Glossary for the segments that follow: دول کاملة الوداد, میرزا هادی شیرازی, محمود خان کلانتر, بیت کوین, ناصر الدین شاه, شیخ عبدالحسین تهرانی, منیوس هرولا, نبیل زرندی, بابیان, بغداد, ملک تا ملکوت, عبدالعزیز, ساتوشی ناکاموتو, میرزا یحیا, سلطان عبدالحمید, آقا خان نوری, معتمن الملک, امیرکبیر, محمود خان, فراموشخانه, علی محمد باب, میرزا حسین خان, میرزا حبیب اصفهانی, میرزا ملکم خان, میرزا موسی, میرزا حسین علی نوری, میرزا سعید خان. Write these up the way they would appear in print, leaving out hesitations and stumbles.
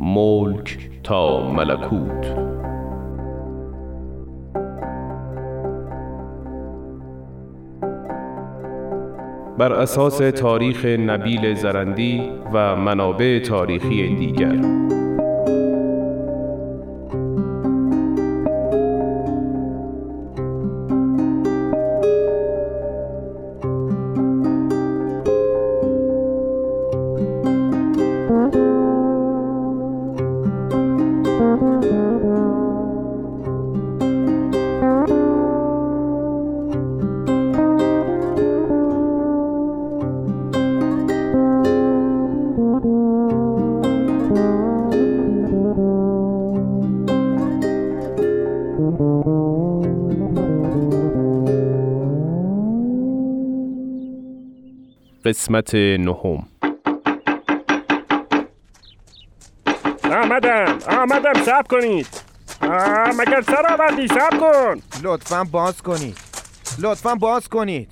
ملک تا ملکوت. بر اساس تاریخ نبیل زرندی و منابع تاریخی دیگر قسمت نهم. آمدم، صبر کنید. مگر سر آوردی؟ صبر کن. لطفاً باز کنید.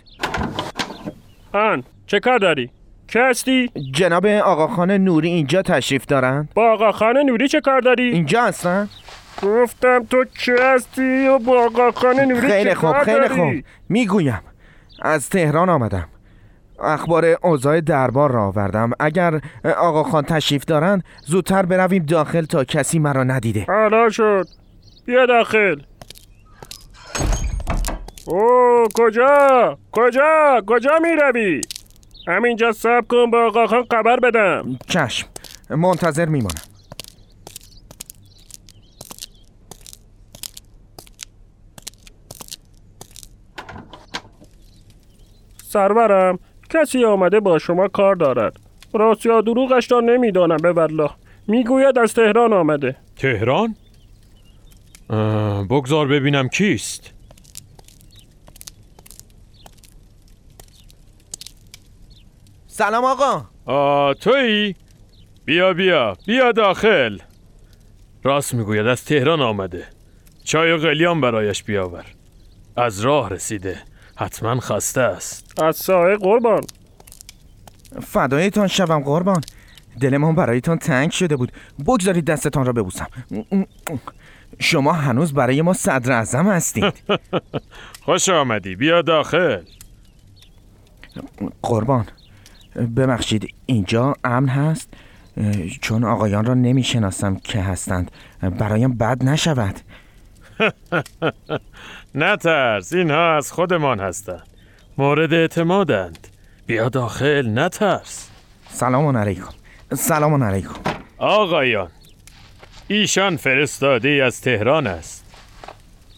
آن چه کار داری؟ کی هستی؟ جناب آقا خان نوری اینجا تشریف دارند. با آقا خان نوری چه کار داری؟ اینجا هستن؟ گفتم تو کی هستی و با آقا خان نوری چه کار داری؟ خیلی خوب میگویم. از تهران آمدم، اخبار اوضاع دربار را آوردم. اگر آقا خان تشریف دارن زودتر برویم داخل تا کسی مرا ندیده. حالا شد، بیا داخل. اوه، کجا میروی؟ همینجا صبر کن، با آقا خان خبر بدم. چشم، منتظر میمانم. سرورم، کسی آمده با شما کار دارد. راست یا دروغش را نمیدانم، به والله. میگوید از تهران آمده. تهران؟ بگذار ببینم کیست. سلام آقا. تویی؟ بیا داخل. راست میگوید، از تهران آمده. چای و قلیان برایش بیاور. از راه رسیده، حتما خسته است. از سایه قربان. فدایتان شوم قربان. دلمان برایتان تنگ شده بود. بگذارید دستتان را ببوسم. شما هنوز برای ما صدر اعظم هستید. خوش آمدی، بیا داخل. قربان ببخشید، اینجا امن هست؟ چون آقایان را نمی شناسم که هستند، برایم بد نشود. نترس، اینها از خودمان هستند، مورد اعتمادند. بیا داخل، نترس. سلام علیکم. آقایان، ایشان فرستاده از تهران است.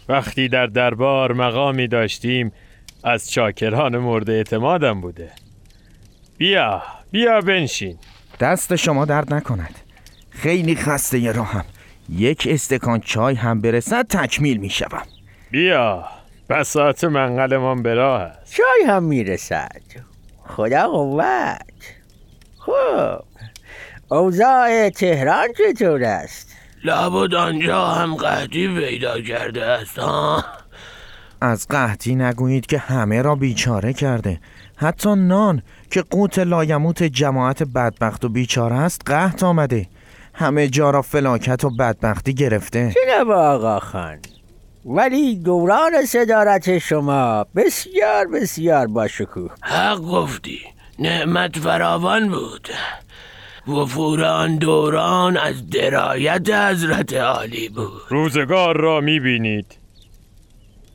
وقتی در دربار مقامی داشتیم از چاکران مورد اعتمادم بوده. بیا بنشین. دست شما درد نکند، خیلی خسته راهم. یک استکان چای هم برسد تکمیل می شوم. بیا، بساط منقلمان به راه است. چای هم میرسد، خدا قوت. خب، اوضاع تهران چطور است؟ لابد آنجا هم قحطی پیدا کرده است. از قحطی نگویید که همه را بیچاره کرده. حتی نان که قوت لایموت جماعت بدبخت و بیچاره است قحط آمده. همه جا را فلاکت و بدبختی گرفته. جناب آقا خان، ولی دوران صدارت شما بسیار بسیار باشکوه. حق گفتی، نعمت فراوان بود. وفور آن دوران از درایت حضرت عالی بود. روزگار را میبینید.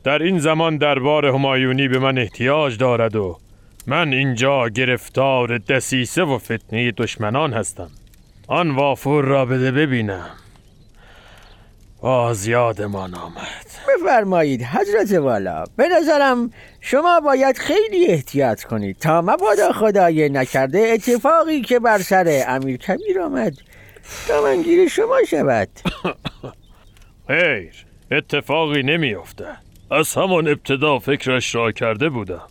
در این زمان دربار همایونی به من احتیاج دارد و من اینجا گرفتار دسیسه و فتنه دشمنان هستم. آن وافور را بده ببینم. باز یادمان آمد. بفرمایید حضرت والا، به نظرم شما باید خیلی احتیاط کنید تا مبادا خدای نکرده اتفاقی که بر سر امیرکبیر آمد دامنگیر شما شود. خیر، اتفاقی نمی افتد. از همان ابتدا فکرش را کرده بودم.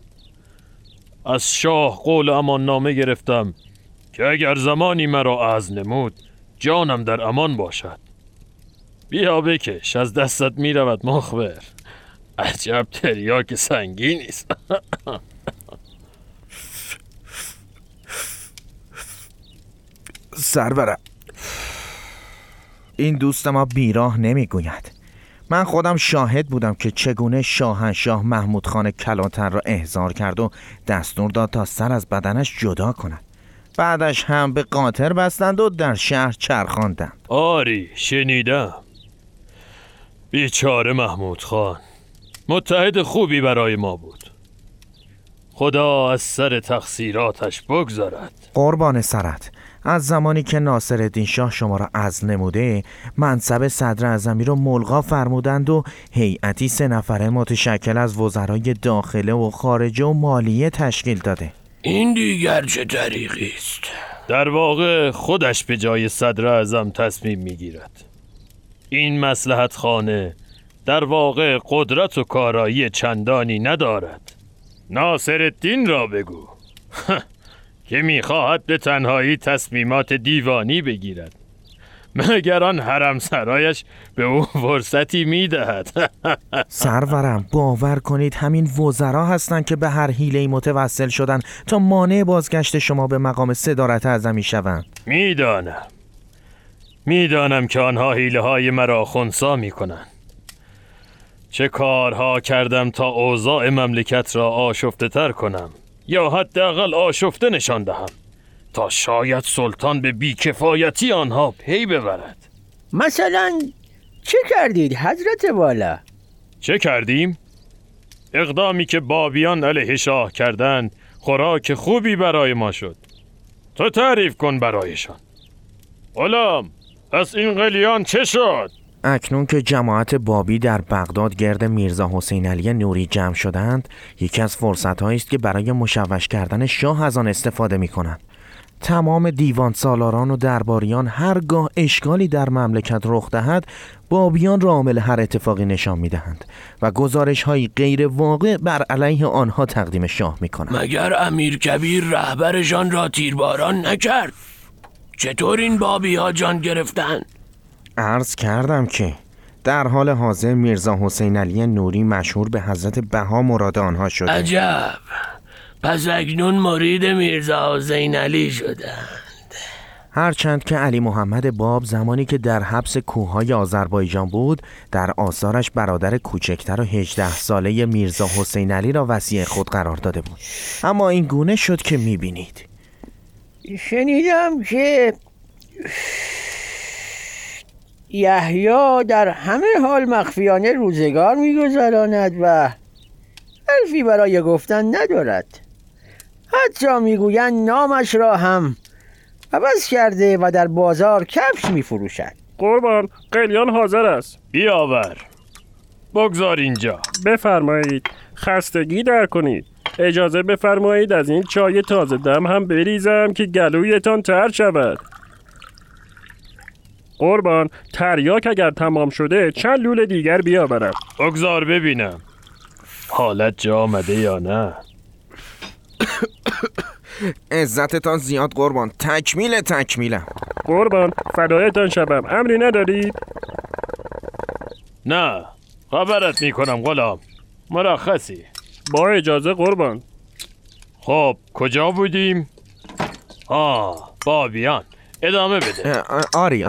از شاه قول امان نامه گرفتم که اگر زمانی مرا عزم نمود جانم در امان باشد. بیا بکش، از دستت می رود مخبر. عجب تریاک سنگینی است. سرورم، این دوست ما بیراه نمیگوید. من خودم شاهد بودم که چگونه شاهنشاه محمود خان کلانتر را احضار کرد و دستور داد تا سر از بدنش جدا کند. بعدش هم به قاطر بستند و در شهر چرخاندند. آری شنیدم. بیچاره محمود خان متحد خوبی برای ما بود. خدا از سر تقصیراتش بگذارد. قربان سرت. از زمانی که ناصر الدین شاه شما را عزل نموده منصب صدر اعظمی را ملغا فرمودند و هیئتی 3 نفره متشکل از وزرای داخله و خارجه و مالیه تشکیل داده. این دیگر چه طریقی است؟ در واقع خودش به جای صدر اعظم تصمیم میگیرد. این مصلحت خانه در واقع قدرت و کارایی چندانی ندارد. ناصرالدین را بگو که میخواهد به تنهایی تصمیمات دیوانی بگیرد، مگر آن حرم سرایش به او فرصتی میدهد؟ سرورم باور کنید همین وزرا هستند که به هر حیله‌ای متوسل شدن تا مانع بازگشت شما به مقام صدارت اعظمی شوند. میدانم که آنها حیله‌های مرا خنثی میکنند. چه کارها کردم تا اوضاع مملکت را آشفته تر کنم یا حداقل آشفته نشان دهم تا شاید سلطان به بیکفایتی آنها پی ببرد. مثلا چه کردید حضرت والا؟ چه کردیم؟ اقدامی که بابیان علیه شاه کردند خوراک خوبی برای ما شد. تو تعریف کن برایشان. غلام، از این قلیان چه شد؟ اکنون که جماعت بابی در بغداد گرد میرزا حسین علی نوری جمع شدند، یکی از فرصت‌هایی است که برای مشوش کردن شاه از آن استفاده می‌کنند. تمام دیوان سالاران و درباریان هرگاه اشکالی در مملکت رخ دهد، بابیان را عامل هر اتفاقی نشان می‌دهند و گزارش‌های غیر واقع بر علیه آنها تقدیم شاه می‌کنند. مگر امیرکبیر رهبرشان را تیرباران نکرد؟ چطور این بابی‌ها جان گرفتند؟ عرض کردم که در حال حاضر میرزا حسین علی نوری مشهور به حضرت بها مراد آنها شده. عجب، پس اکنون مرید میرزا حسین علی شدند. هرچند که علی محمد باب زمانی که در حبس کوههای آذربایجان بود در آثارش برادر کوچکتر و 18 ساله میرزا حسین علی را وصی خود قرار داده بود، اما این گونه شد که میبینید. شنیدم که یحیی در همه حال مخفیانه روزگار می‌گذراند و حرفی برای گفتن ندارد. حتی می‌گویند نامش را هم عوض کرده و در بازار کفش می‌فروشد. قربان، قلیان حاضر است. بیاور. بگذار اینجا. بفرمایید. خستگی در کنید. اجازه بفرمایید از این چای تازه دم هم بریزم که گلویتان تر شود. قربان، تریاک اگر تمام شده چند لوله دیگر بیاورم. بگذار ببینم حالت جا آمده یا نه. عزتتان زیاد قربان. تکمیلم. قربان، فدایتان شوم. امری ندارید؟ نه، خبرت میکنم غلام. مرخصی. با اجازه قربان. خب کجا بودیم؟ بابیان، ادامه بده. آری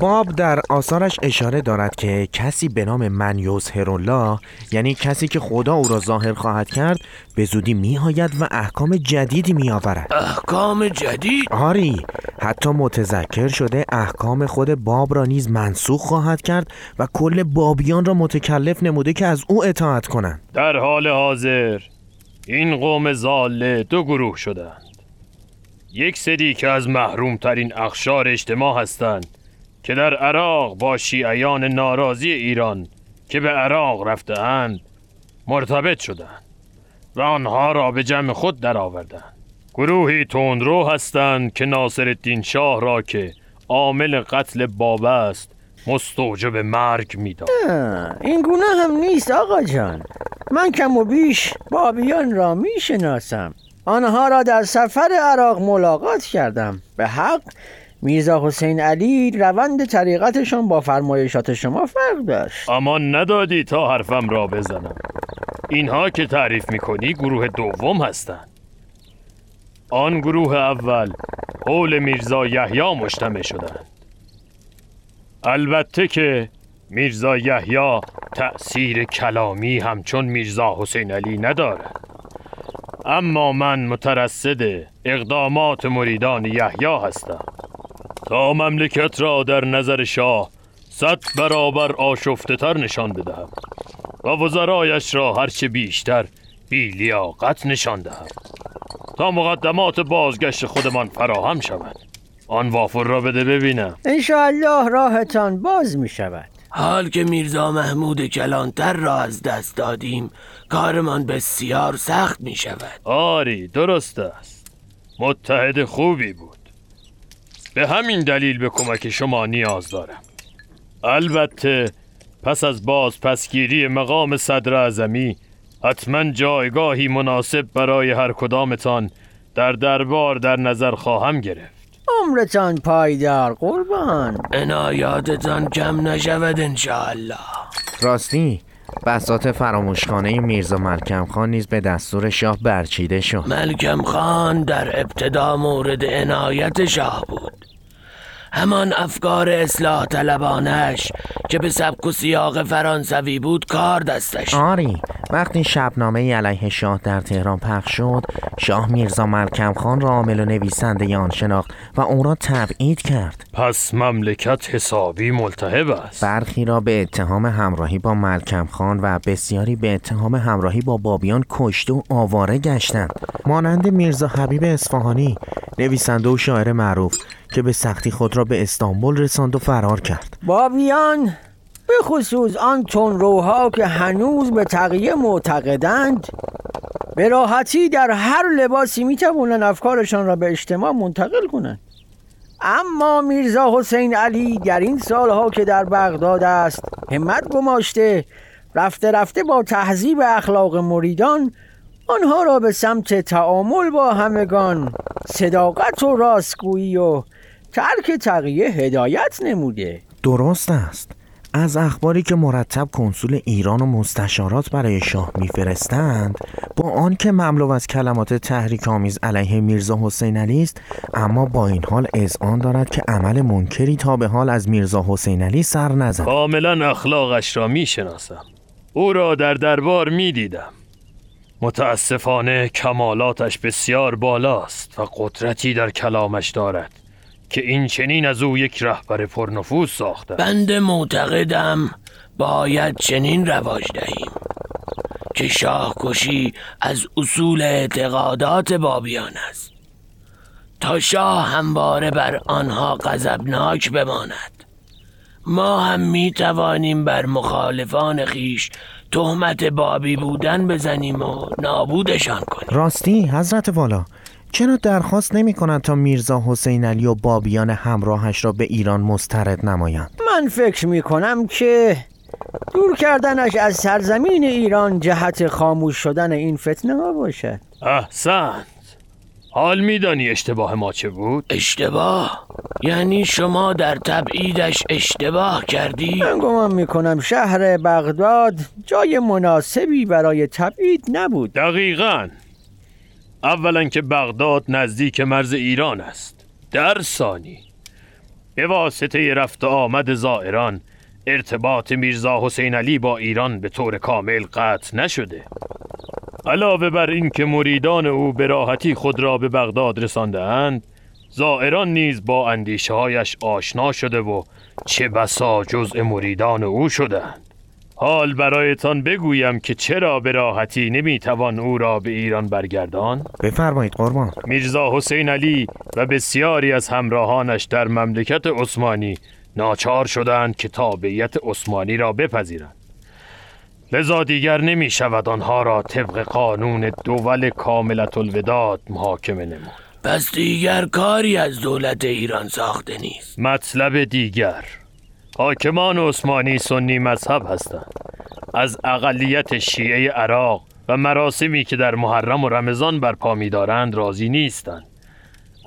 باب در آثارش اشاره دارد که کسی به نام منیوس هرولا، یعنی کسی که خدا او را ظاهر خواهد کرد، به زودی میآید و احکام جدیدی میآورد. احکام جدید؟ آری، حتی متذکر شده احکام خود باب را نیز منسوخ خواهد کرد و کل بابیان را متکلف نموده که از او اطاعت کنند. در حال حاضر این قوم ضاله 2 گروه شدند. یک سری که از محروم ترین اقشار اجتماع هستند که در عراق با شیعیان ناراضی ایران که به عراق رفته اند مرتبط شدند و آنها را به جمع خود در آوردند. گروهی تندرو هستند که ناصرالدین شاه را که عامل قتل باب است مستوجب مرگ میداد. این گونه هم نیست آقا جان. من کم و بیش بابیان را میشناسم. آنها را در سفر عراق ملاقات کردم. به حق میرزا حسین علی روند طریقتشان با فرمایشات شما فرق داشت. امان ندادی تا حرفم را بزنم. اینها که تعریف میکنی گروه دوم هستند. آن گروه اول حول میرزا یحیا مجتمع شدند. البته که میرزا یحیا تأثیر کلامی همچون میرزا حسین علی ندارد، اما من مترصد اقدامات مریدان یحیا هستم تا مملکت را در نظر شاه 100 برابر آشفته تر نشان بدهم و وزرایش را هرچه بیشتر بی‌لیاقت نشان دهم تا مقدمات بازگشت خودمان فراهم شود. آن وافر را بده ببینم. انشاءالله راهتان باز می شود. حال که میرزا محمود کلانتر را از دست دادیم کارمان بسیار سخت می شود. آری درست است، متحد خوبی بود، به همین دلیل به کمک شما نیاز دارم. البته پس از بازپسگیری مقام صدر اعظمی حتما جایگاهی مناسب برای هر کدامتان در دربار در نظر خواهم گرفت. عمرتان پایدار قربان، عنایاتتان کم نشود انشاءالله. راستی بساط فراموشخانه میرزا ملکم خان نیز به دستور شاه برچیده شد. ملکم خان در ابتدا مورد عنایت شاه بود. همان افکار اصلاح طلبانش که به سبک و سیاق فرانسوی بود کار دستش. آری، وقتی شبنامه علیه شاه در تهران پخش شد، شاه میرزا ملکم خان را عامل و نویسنده آن شناخت و او را تبعید کرد. پس مملکت حسابی ملتهب است. برخی را به اتهام همراهی با ملکم خان و بسیاری به اتهام همراهی با بابیان کشته و آواره گشتند، مانند میرزا حبیب اصفهانی، نویسنده و شاعر معروف که به سختی خود را به استانبول رساند و فرار کرد. بابیان به خصوص آن تندروها که هنوز به تقیه معتقدند به راحتی در هر لباسی میتوانند افکارشان را به اجتماع منتقل کنند، اما میرزا حسین علی در این سالها که در بغداد است همت گماشته، رفته رفته با تهذیب اخلاق مریدان آنها را به سمت تعامل با همگان، صداقت و راستگویی و ترک تقیه هدایت نموده. درست است. از اخباری که مرتب کنسول ایران و مستشارات برای شاه میفرستند، با آن که مملو از کلمات تحریک‌آمیز علیه میرزا حسین علی است، اما با این حال اذعان دارد که عمل منکری تا به حال از میرزا حسین علی سر نزد. کاملا اخلاقش را میشناسم، او را در دربار میدیدم. متاسفانه کمالاتش بسیار بالاست و قدرتی در کلامش دارد که این چنین از او یک رهبر پرنفوذ ساخته. بنده معتقدم باید چنین رواج دهیم که شاه کشی از اصول اعتقادات بابیان است تا شاه همواره بر آنها غضبناک بماند. ما هم می توانیم بر مخالفان خویش تهمت بابی بودن بزنیم و نابودشان کنیم. راستی حضرت والا، چرا درخواست نمی کنند تا میرزا حسین علی و بابیان همراهش را به ایران مسترد نمایند؟ من فکر می کنم که دور کردنش از سرزمین ایران جهت خاموش شدن این فتنه ها باشد. احسنت. حال می دانی اشتباه ما چه بود؟ اشتباه؟ یعنی شما در تبعیدش اشتباه کردی؟ من گمان می کنم شهر بغداد جای مناسبی برای تبعید نبود. دقیقاً. اولا که بغداد نزدیک مرز ایران است، در ثانی به واسطه رفت آمد زائران ارتباط میرزا حسین علی با ایران به طور کامل قطع نشده. علاوه بر این که مریدان او به راحتی خود را به بغداد رسانده‌اند، زائران نیز با اندیشه‌هایش آشنا شده و چه بسا جزء مریدان او شدند. حال برایتان بگویم که چرا به راحتی نمیتوان او را به ایران برگردان؟ بفرمایید قربان. میرزا حسین علی و بسیاری از همراهانش در مملکت عثمانی ناچار شدند که تابعیت عثمانی را بپذیرند، لذا دیگر نمی شود آنها را طبق قانون دول کاملة الوداد محاکمه نمود. پس دیگر کاری از دولت ایران ساخته نیست. مطلب دیگر، حاکمان عثمانی سنی مذهب هستند، از اقلیت شیعه عراق و مراسمی که در محرم و رمضان برپا می‌دارند راضی نیستند.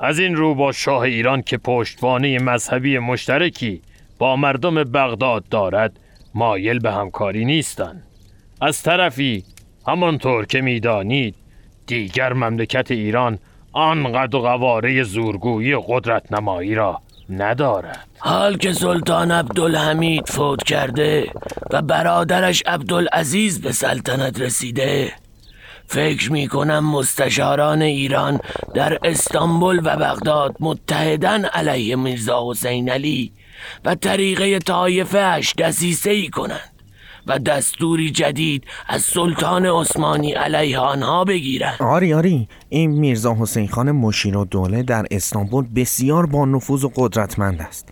از این رو با شاه ایران که پشتوانه مذهبی مشترکی با مردم بغداد دارد مایل به همکاری نیستند. از طرفی همانطور که می‌دانید دیگر مملکت ایران آنقدر قواره زورگویی قدرت نمایی را ندارد. حال که سلطان عبدالحمید فوت کرده و برادرش عبدالعزیز به سلطنت رسیده، فکر می کنم مستشاران ایران در استانبول و بغداد متحدن علیه میرزا حسین علی و طریقه طایفه اش دسیسه‌ای کنند و دستوری جدید از سلطان عثمانی علیه آنها بگیرند. آری این میرزا حسین خان مشیرالدوله در استانبول بسیار با نفوذ و قدرتمند است.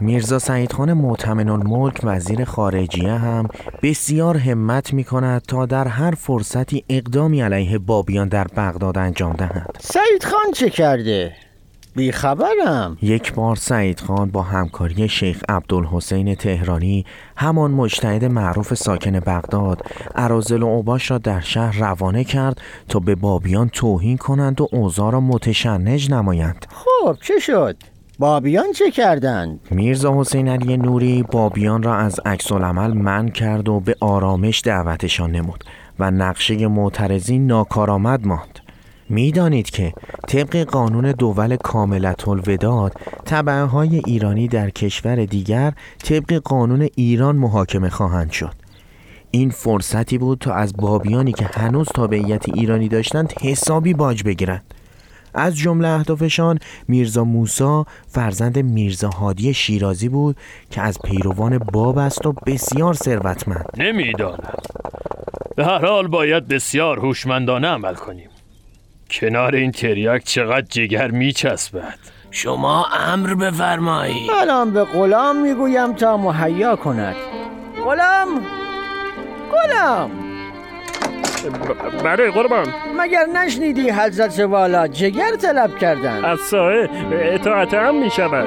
میرزا سعید خان معتمن الملک وزیر خارجیه هم بسیار همت می کند تا در هر فرصتی اقدامی علیه بابیان در بغداد انجام دهند. سعید خان چه کرده؟ بی خبرم. یک بار سعید خان با همکاری شیخ عبدالحسین تهرانی، همان مجتهد معروف ساکن بغداد، اراذل و اوباش را در شهر روانه کرد تا به بابیان توهین کنند و اوضاع را متشنج نمایند. خب چه شد؟ بابیان چه کردند؟ میرزا حسین علی نوری بابیان را از عکس‌العمل منع کرد و به آرامش دعوتشان نمود و نقشه معترضین ناکارآمد ماند. میدانید که طبق قانون دول کاملة الوداد تبعه های ایرانی در کشور دیگر طبق قانون ایران محاکمه خواهند شد. این فرصتی بود تا از بابیانی که هنوز تابعیت ایرانی داشتند حسابی باج بگیرند. از جمله اهدافشان میرزا موسی فرزند میرزا هادی شیرازی بود که از پیروان باب است و بسیار ثروتمند. نمیدانم. به هر حال باید بسیار هوشمندانه عمل کنیم. کنار این تریاک چقدر جگر میچسبد. شما امر بفرمایید. الان به غلام میگویم تا مهیا کند. غلام برای قربان، مگر نشنیدی حضرت والا جگر طلب کردن؟ از سایه اطاعت هم میشود.